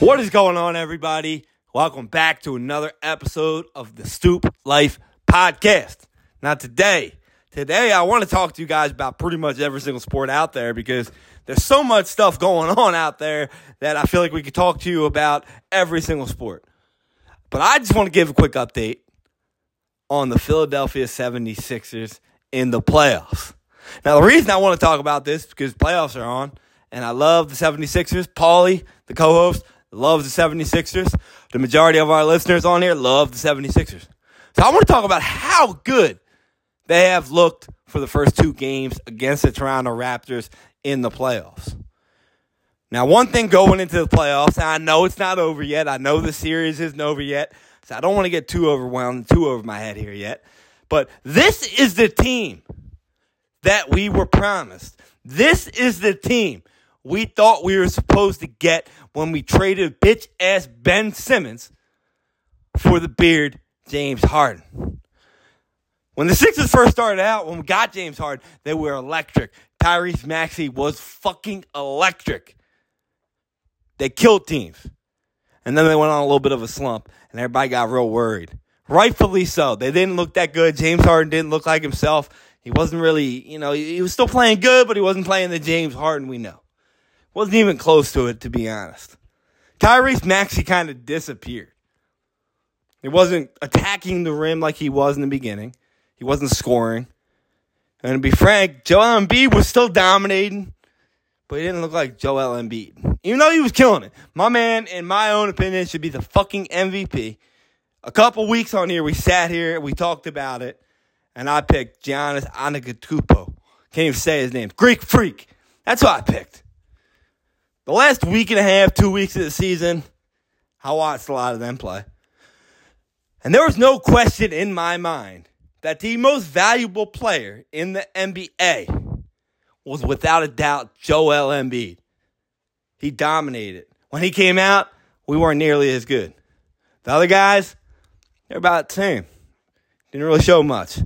What is going on, everybody? Welcome back to another episode of the Stoop Life Podcast. Now today I want to talk to you guys about pretty much every single sport out there because there's so much stuff going on out there that I feel like we could talk to you about every single sport. But I just want to give a quick update on the Philadelphia 76ers in the playoffs. Now the reason I want to talk about this is because playoffs are on, and I love the 76ers. Paulie, the co-host, loves the 76ers. The majority of our listeners on here love the 76ers. So I want to talk about how good they have looked for the first two games against the Toronto Raptors in the playoffs. Now, one thing going into the playoffs, and I know it's not over yet. I know the series isn't over yet. So I don't want to get too overwhelmed, too over my head here yet. But this is the team that we were promised. This is the team we thought we were supposed to get when we traded bitch-ass Ben Simmons for the beard James Harden. When the Sixers first started out, when we got James Harden, they were electric. Tyrese Maxey was fucking electric. They killed teams. And then they went on a little bit of a slump, and everybody got real worried. Rightfully so. They didn't look that good. James Harden didn't look like himself. He wasn't really, he was still playing good, but he wasn't playing the James Harden we know. Wasn't even close to it, to be honest. Tyrese Maxey kind of disappeared. He wasn't attacking the rim like he was in the beginning. He wasn't scoring. And to be frank, Joel Embiid was still dominating, but he didn't look like Joel Embiid. Even though he was killing it. My man, in my own opinion, should be the fucking MVP. A couple weeks on here, we sat here, we talked about it, and I picked Giannis Antetokounmpo. Can't even say his name. Greek Freak. That's who I picked. The last week and a half, 2 weeks of the season, I watched a lot of them play. And there was no question in my mind that the most valuable player in the NBA was without a doubt Joel Embiid. He dominated. When he came out, we weren't nearly as good. The other guys, they're about the same. Didn't really show much.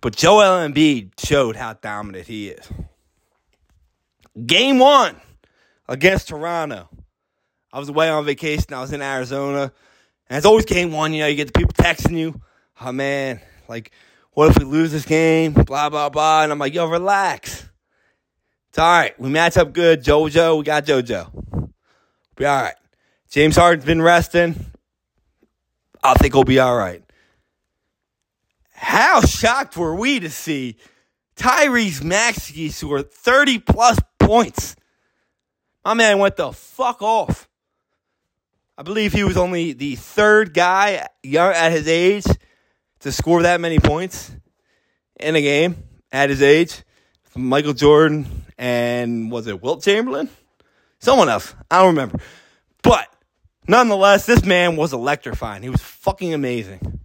But Joel Embiid showed how dominant he is. Game one. Against Toronto. I was away on vacation. I was in Arizona. And it's always game one, you get the people texting you. Oh, man, what if we lose this game? Blah, blah, blah. And I'm like, relax. It's all right. We match up good. JoJo, we got JoJo. We'll be all right. James Harden's been resting. I think he'll be all right. How shocked were we to see Tyrese Maxey score 30-plus points? My man went the fuck off. I believe he was only the third guy at his age to score that many points in a game at his age. Michael Jordan and was it Wilt Chamberlain? Someone else. I don't remember. But nonetheless, this man was electrifying. He was fucking amazing.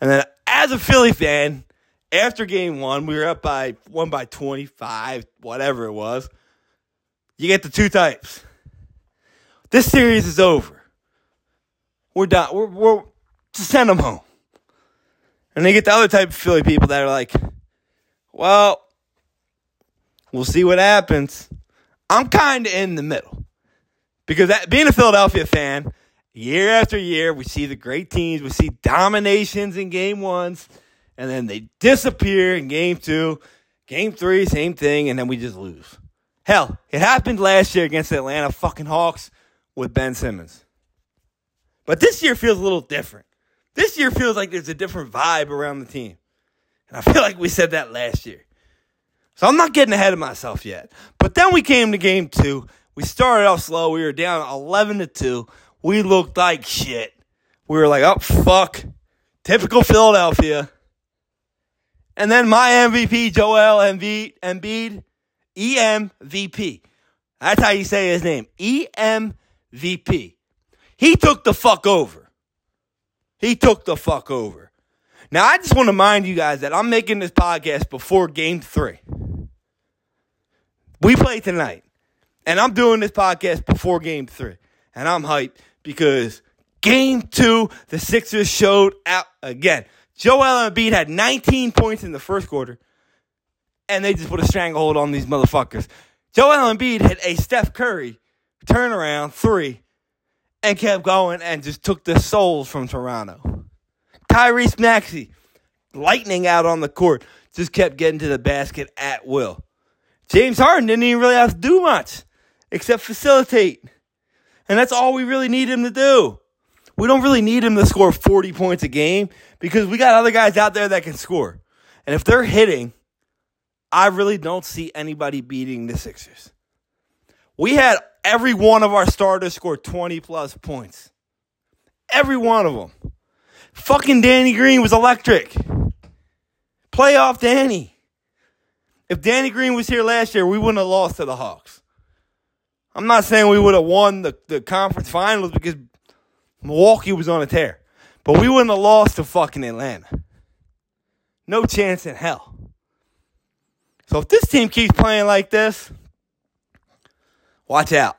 And then as a Philly fan, after game one, we were up by 25, whatever it was. You get the two types. This series is over. We're done. We're to send them home. And they get the other type of Philly people that are like, well, we'll see what happens. I'm kind of in the middle. Because being a Philadelphia fan, year after year, we see the great teams. We see dominations in game ones. And then they disappear in game two. Game three, same thing. And then we just lose. Hell, it happened last year against the Atlanta fucking Hawks with Ben Simmons. But this year feels a little different. This year feels like there's a different vibe around the team. And I feel like we said that last year. So I'm not getting ahead of myself yet. But then we came to game two. We started off slow. We were down 11-2. We looked like shit. We were like, oh, fuck. Typical Philadelphia. And then my MVP, Joel Embiid. EMVP. That's how you say his name. EMVP. He took the fuck over. Now, I just want to remind you guys that I'm making this podcast before game three. We play tonight. And I'm doing this podcast before game three. And I'm hyped because game two, the Sixers showed out again. Joel Embiid had 19 points in the first quarter. And they just put a stranglehold on these motherfuckers. Joel Embiid hit a Steph Curry turnaround three and kept going and just took the souls from Toronto. Tyrese Maxey, lightning out on the court, just kept getting to the basket at will. James Harden didn't even really have to do much except facilitate. And that's all we really need him to do. We don't really need him to score 40 points a game because we got other guys out there that can score. And if they're hitting, I really don't see anybody beating the Sixers. We had every one of our starters score 20-plus points. Every one of them. Fucking Danny Green was electric. Playoff Danny. If Danny Green was here last year, we wouldn't have lost to the Hawks. I'm not saying we would have won the conference finals because Milwaukee was on a tear. But we wouldn't have lost to fucking Atlanta. No chance in hell. So if this team keeps playing like this, watch out.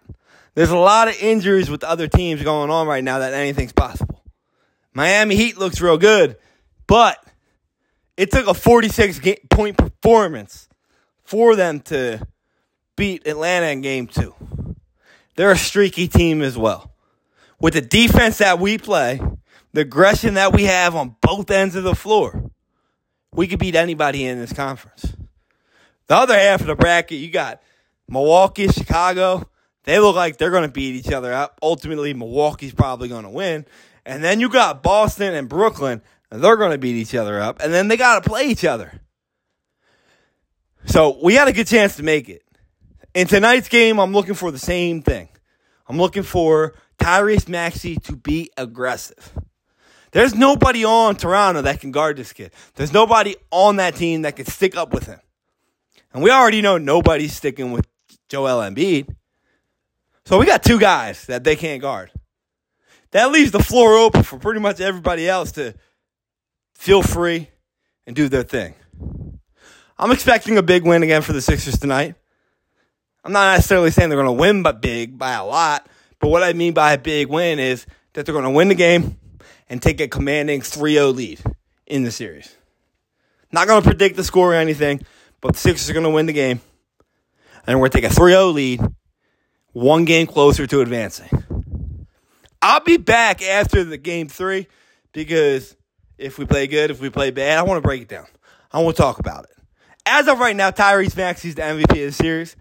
There's a lot of injuries with other teams going on right now that anything's possible. Miami Heat looks real good, but it took a 46-point performance for them to beat Atlanta in Game 2. They're a streaky team as well. With the defense that we play, the aggression that we have on both ends of the floor, we could beat anybody in this conference. The other half of the bracket, you got Milwaukee, Chicago. They look like they're going to beat each other up. Ultimately, Milwaukee's probably going to win. And then you got Boston and Brooklyn. And they're going to beat each other up. And then they got to play each other. So we had a good chance to make it. In tonight's game, I'm looking for the same thing. I'm looking for Tyrese Maxey to be aggressive. There's nobody on Toronto that can guard this kid. There's nobody on that team that can stick up with him. And we already know nobody's sticking with Joel Embiid. So we got two guys that they can't guard. That leaves the floor open for pretty much everybody else to feel free and do their thing. I'm expecting a big win again for the Sixers tonight. I'm not necessarily saying they're going to win by big, by a lot. But what I mean by a big win is that they're going to win the game and take a commanding 3-0 lead in the series. Not going to predict the score or anything. But the Sixers are going to win the game. And we're going to take a 3-0 lead. One game closer to advancing. I'll be back after the game 3. Because if we play good, if we play bad, I want to break it down. I want to talk about it. As of right now, Tyrese Maxey's the MVP of the series.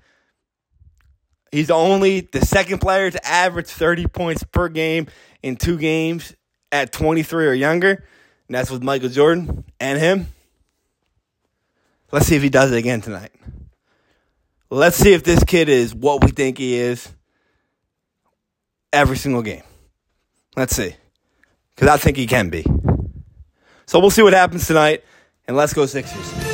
He's only the second player to average 30 points per game in 2 games at 23 or younger. And that's with Michael Jordan and him. Let's see if he does it again tonight. Let's see if this kid is what we think he is every single game. Let's see. Because I think he can be. So we'll see what happens tonight. And let's go Sixers.